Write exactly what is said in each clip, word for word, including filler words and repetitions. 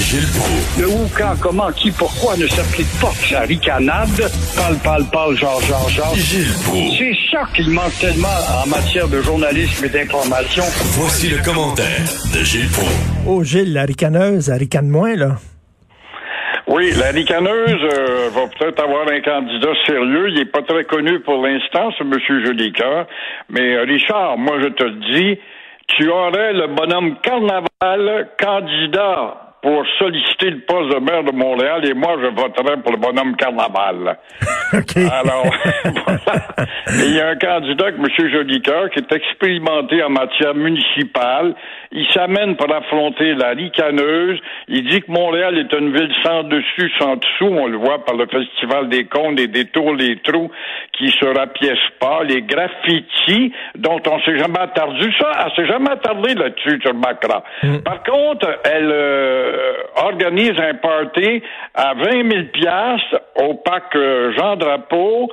Gilles Proulx. Le où, quand, comment, qui, pourquoi ne s'applique pas à la ricanade. Parle, parle, parle, genre, genre, genre. Gilles Proulx. C'est ça qu'il manque tellement en matière de journalisme et d'information. Voici le commentaire de Gilles Proulx. Oh, Gilles, la ricaneuse, elle ricane moins, là. Oui, la ricaneuse euh, va peut-être avoir un candidat sérieux. Il n'est pas très connu pour l'instant, ce monsieur Jolicoeur. Mais euh, Richard, moi, je te le dis, tu aurais le bonhomme Carnaval candidat pour solliciter le poste de maire de Montréal, et moi, je voterai pour le bonhomme Carnaval. Okay. Alors, voilà. Il y a un candidat, M. Jolicoeur, qui est expérimenté en matière municipale. Il s'amène pour affronter la ricaneuse. Il dit que Montréal est une ville sans dessus, sans dessous. On le voit par le Festival des Contes et des Tours, les trous qui se rapiècent pas, les graffitis dont on s'est jamais attardé. Ça, elle s'est jamais attardée là-dessus, sur Macra. Mm. Par contre, elle... Euh, organise un party à vingt mille piastres au parc Jean-Drapeau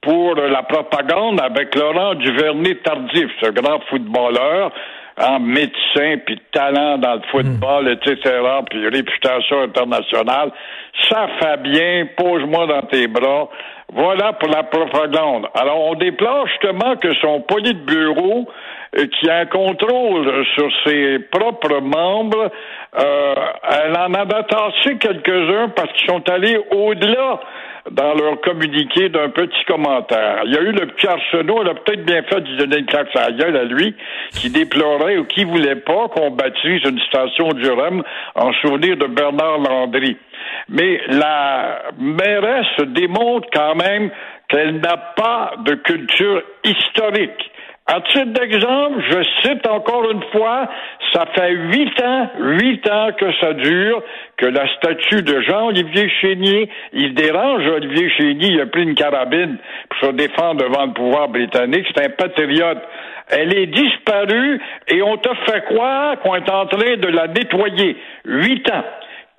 pour la propagande avec Laurent Duvernay-Tardif, ce grand footballeur, en médecin, puis talent dans le football, mmh. et cetera, puis réputation internationale. Ça fait bien, pose-moi dans tes bras. Voilà pour la propagande. Alors, on déplore justement que son politburo, euh, qui a un contrôle sur ses propres membres, euh, elle en a tassé quelques-uns parce qu'ils sont allés au-delà dans leur communiqué d'un petit commentaire. Il y a eu le petit Arsenault, elle a peut-être bien fait de donner une claque à la gueule à lui, qui déplorait ou qui voulait pas qu'on bâtisse une station du R E M en souvenir de Bernard Landry. Mais la mairesse démontre quand même qu'elle n'a pas de culture historique. À titre d'exemple, je cite encore une fois, ça fait huit ans, huit ans que ça dure, que la statue de Jean-Olivier Chénier, il dérange Olivier Chénier, il a pris une carabine pour se défendre devant le pouvoir britannique, c'est un patriote. Elle est disparue et on te fait croire qu'on est en train de la nettoyer. Huit ans.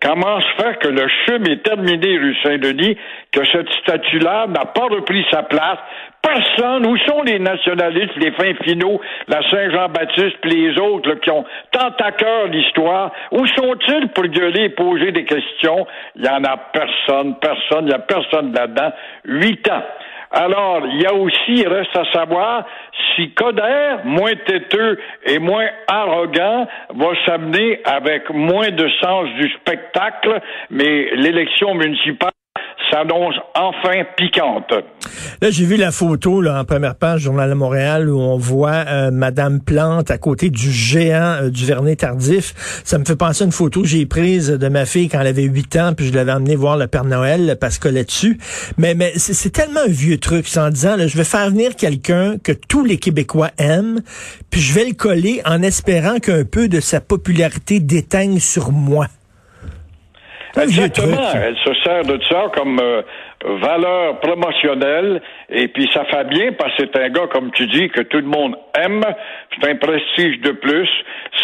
Comment se fait que le C H U M est terminé, rue Saint-Denis, que cette statue-là n'a pas repris sa place? Personne! Où sont les nationalistes, les fins finaux, la Saint-Jean-Baptiste et les autres là, qui ont tant à cœur l'histoire? Où sont-ils pour gueuler et poser des questions? Il n'y en a personne, personne, il n'y a personne là-dedans. Huit ans. Alors, il y a aussi, il reste à savoir si Coderre, moins têteux et moins arrogant, va s'amener avec moins de sens du spectacle, mais l'élection municipale s'annonce enfin piquante. Là, j'ai vu la photo là, en première page du Journal de Montréal où on voit euh, Madame Plante à côté du géant euh, Duvernay-Tardif. Ça me fait penser à une photo que j'ai prise de ma fille quand elle avait huit ans, puis je l'avais emmenée voir le Père Noël parce que là-dessus. Mais, mais c'est, c'est tellement un vieux truc, c'est en disant, là, je vais faire venir quelqu'un que tous les Québécois aiment, puis je vais le coller en espérant qu'un peu de sa popularité déteigne sur moi. Exactement, elle se sert de ça comme euh, valeur promotionnelle, et puis ça fait bien parce que c'est un gars, comme tu dis, que tout le monde aime, c'est un prestige de plus,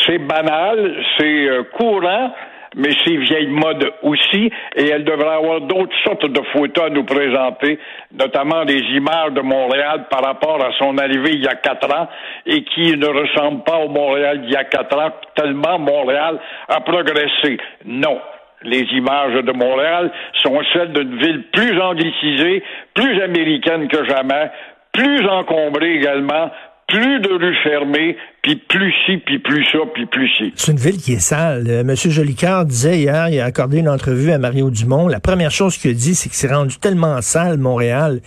c'est banal, c'est euh, courant, mais c'est vieille mode aussi, et elle devrait avoir d'autres sortes de photos à nous présenter, notamment des images de Montréal par rapport à son arrivée il y a quatre ans, et qui ne ressemble pas au Montréal d'il y a quatre ans, tellement Montréal a progressé. Non. Les images de Montréal sont celles d'une ville plus anglicisée, plus américaine que jamais, plus encombrée également, plus de rues fermées, puis plus ci, puis plus ça, puis plus ci. C'est une ville qui est sale. Monsieur Jolicoeur disait hier, il a accordé une entrevue à Mario Dumont, la première chose qu'il a dit, c'est que c'est rendu tellement sale, Montréal.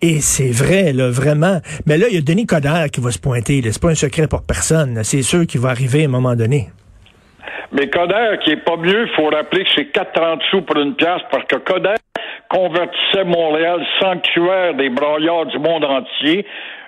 Et c'est vrai, là, vraiment. Mais là, il y a Denis Coderre qui va se pointer. Là. C'est pas un secret pour personne. C'est sûr qu'il va arriver à un moment donné. Mais Coderre, qui est pas mieux, faut rappeler que c'est quatre trente sous pour une pièce, parce que Coderre convertissait Montréal sanctuaire des broyards du monde entier,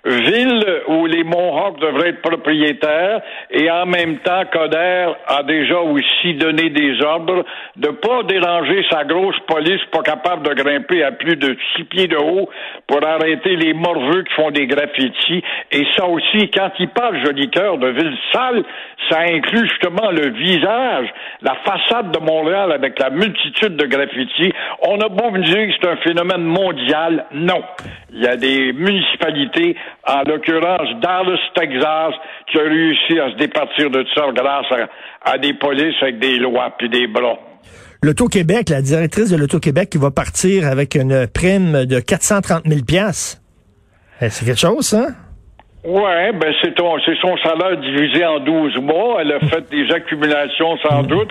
ville où les Mohawks devraient être propriétaires, et en même temps, Coderre a déjà aussi donné des ordres de pas déranger sa grosse police pas capable de grimper à plus de six pieds de haut pour arrêter les morveux qui font des graffitis. Et ça aussi, quand il parle, joli cœur, de ville sale, ça inclut justement le visage, la façade de Montréal avec la multitude de graffitis. On a beau me dire que c'est un phénomène mondial, non. Il y a des municipalités, en l'occurrence Dallas, Texas, qui a réussi à se départir de ça grâce à, à des polices avec des lois puis des bras. Loto-Québec, la directrice de Loto-Québec qui va partir avec une prime de quatre cent trente mille dollars. C'est quelque chose, ça? Ouais, ben c'est, ton, c'est son salaire divisé en douze mois. Elle a fait des accumulations sans doute.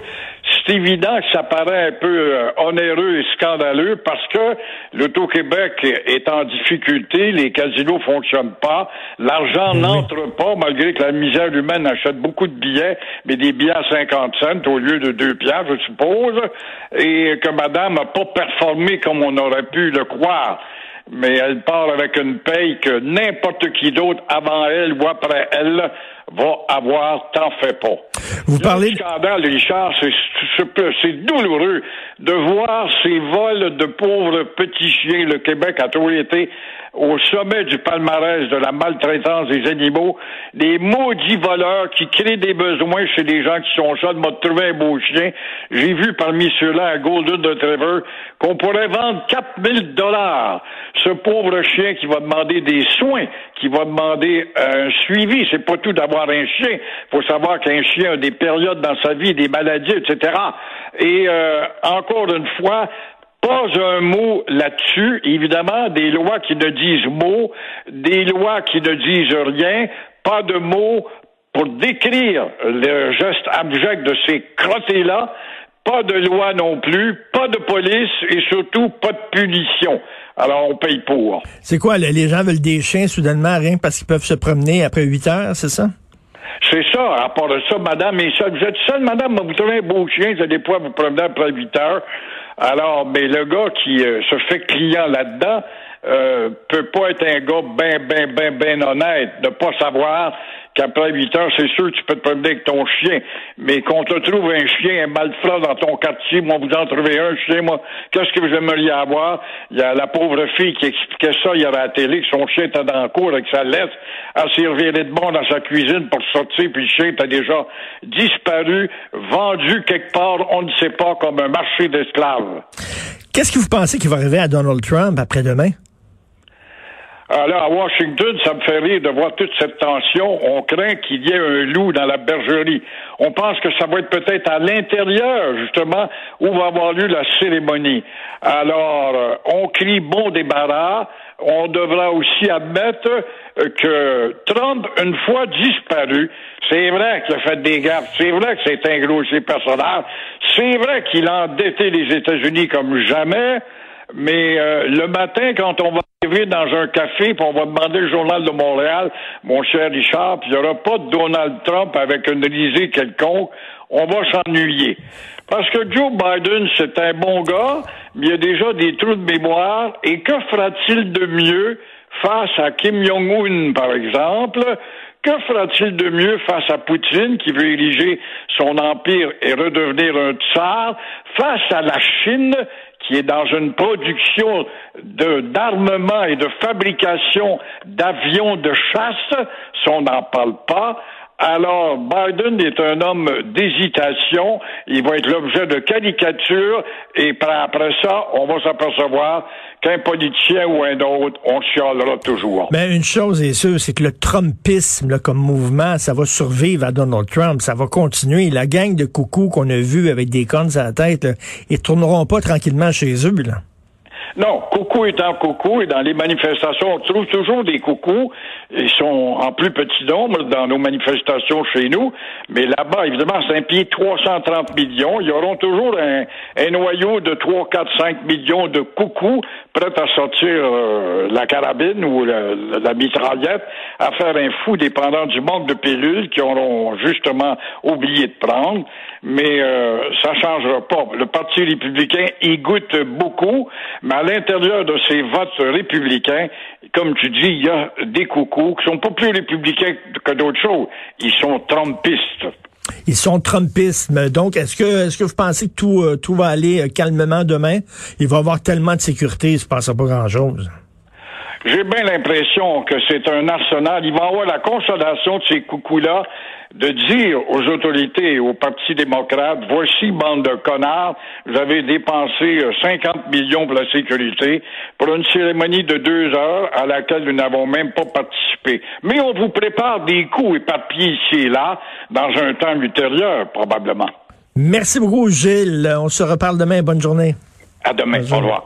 C'est évident que ça paraît un peu euh, onéreux et scandaleux parce que l'Auto-Québec est en difficulté, les casinos fonctionnent pas, l'argent mmh. n'entre pas malgré que la misère humaine achète beaucoup de billets, mais des billets à cinquante cents au lieu de deux piastres, je suppose, et que madame n'a pas performé comme on aurait pu le croire. Mais elle part avec une paye que n'importe qui d'autre avant elle ou après elle va avoir, tant fait pas. Vous parlez... Le scandale, Richard, c'est, c'est douloureux de voir ces vols de pauvres petits chiens. Le Québec a toujours été au sommet du palmarès de la maltraitance des animaux. Les maudits voleurs qui créent des besoins chez les gens qui sont seuls m'ont trouvé un beau chien. J'ai vu parmi ceux-là à Golden Retriever qu'on pourrait vendre quatre mille dollars. Ce pauvre chien qui va demander des soins, qui va demander un suivi, c'est pas tout d'avoir un chien. Faut savoir qu'un chien a des périodes dans sa vie, des maladies, et cetera. Et euh, encore une fois, pas un mot là-dessus. Évidemment, des lois qui ne disent mot, des lois qui ne disent rien, pas de mots pour décrire le geste abject de ces crottés-là, pas de loi non plus, pas de police et surtout pas de punition. Alors, on paye pour. C'est quoi, les gens veulent des chiens soudainement, rien parce qu'ils peuvent se promener après huit heures, c'est ça? C'est ça, à part de ça, madame, et ça, vous êtes seule, madame, vous trouvez un beau chien, vous allez pouvoir vous promener après huit heures. Alors, mais le gars qui euh, se fait client là-dedans euh, peut pas être un gars ben, ben, ben, ben honnête, de pas savoir qu'après huit heures, c'est sûr que tu peux te promener avec ton chien, mais qu'on te trouve un chien, un malfrat dans ton quartier, moi, vous en trouvez un chien, moi, qu'est-ce que vous aimeriez avoir? Il y a la pauvre fille qui expliquait ça hier à la télé, que son chien était dans la cour et que ça laisse à servir de bon dans sa cuisine pour sortir, puis le chien était déjà disparu, vendu quelque part, on ne sait pas, comme un marché d'esclaves. Qu'est-ce que vous pensez qui va arriver à Donald Trump après-demain? Alors, à Washington, ça me fait rire de voir toute cette tension. On craint qu'il y ait un loup dans la bergerie. On pense que ça va être peut-être à l'intérieur, justement, où va avoir lieu la cérémonie. Alors, on crie bon débarras. On devra aussi admettre que Trump, une fois disparu, c'est vrai qu'il a fait des gaffes, c'est vrai que c'est un gros personnage, c'est vrai qu'il a endetté les États-Unis comme jamais, mais euh, le matin, quand on va dans un café, puis on va demander le journal de Montréal, mon cher Richard, puis il n'y aura pas de Donald Trump avec une risée quelconque, on va s'ennuyer. Parce que Joe Biden, c'est un bon gars, mais il a déjà des trous de mémoire, et que fera-t-il de mieux face à Kim Jong-un, par exemple? Que fera-t-il de mieux face à Poutine, qui veut ériger son empire et redevenir un tsar, face à la Chine, qui est dans une production de, d'armement et de fabrication d'avions de chasse, si on n'en parle pas? Alors, Biden est un homme d'hésitation, il va être l'objet de caricatures, et après ça, on va s'apercevoir qu'un politicien ou un autre, on chialera toujours. Mais une chose est sûre, c'est que le trumpisme, là, comme mouvement, ça va survivre à Donald Trump, ça va continuer. La gang de coucous qu'on a vu avec des cornes à la tête, là, ils tourneront pas tranquillement chez eux, là. Non, coucou étant coucou, et dans les manifestations, on trouve toujours des coucous. Ils sont en plus petit nombre dans nos manifestations chez nous, mais là-bas, évidemment, c'est un pays de trois cent trente millions. Ils auront toujours un, un noyau de trois, quatre, cinq millions de coucous prêts à sortir euh, la carabine ou le, la mitraillette, à faire un fou dépendant du manque de pilules qu'ils auront justement oublié de prendre. Mais euh, ça changera pas. Le Parti républicain y goûte beaucoup, mais à l'intérieur de ces votes républicains, comme tu dis, il y a des coucous qui sont pas plus républicains que d'autres choses. Ils sont trumpistes. Ils sont trumpistes. Donc, est-ce que est-ce que vous pensez que tout, euh, tout va aller euh, calmement demain? Il va y avoir tellement de sécurité, il ne se passera pas grand-chose. J'ai bien l'impression que c'est un arsenal. Il va y avoir la consolation de ces coucous-là de dire aux autorités et au Parti démocrate, voici, bande de connards, vous avez dépensé cinquante millions pour la sécurité, pour une cérémonie de deux heures à laquelle nous n'avons même pas participé. Mais on vous prépare des coups éparpillés ici et là, dans un temps ultérieur, probablement. Merci beaucoup, Gilles. On se reparle demain. Bonne journée. À demain. Bonne journée. Au revoir.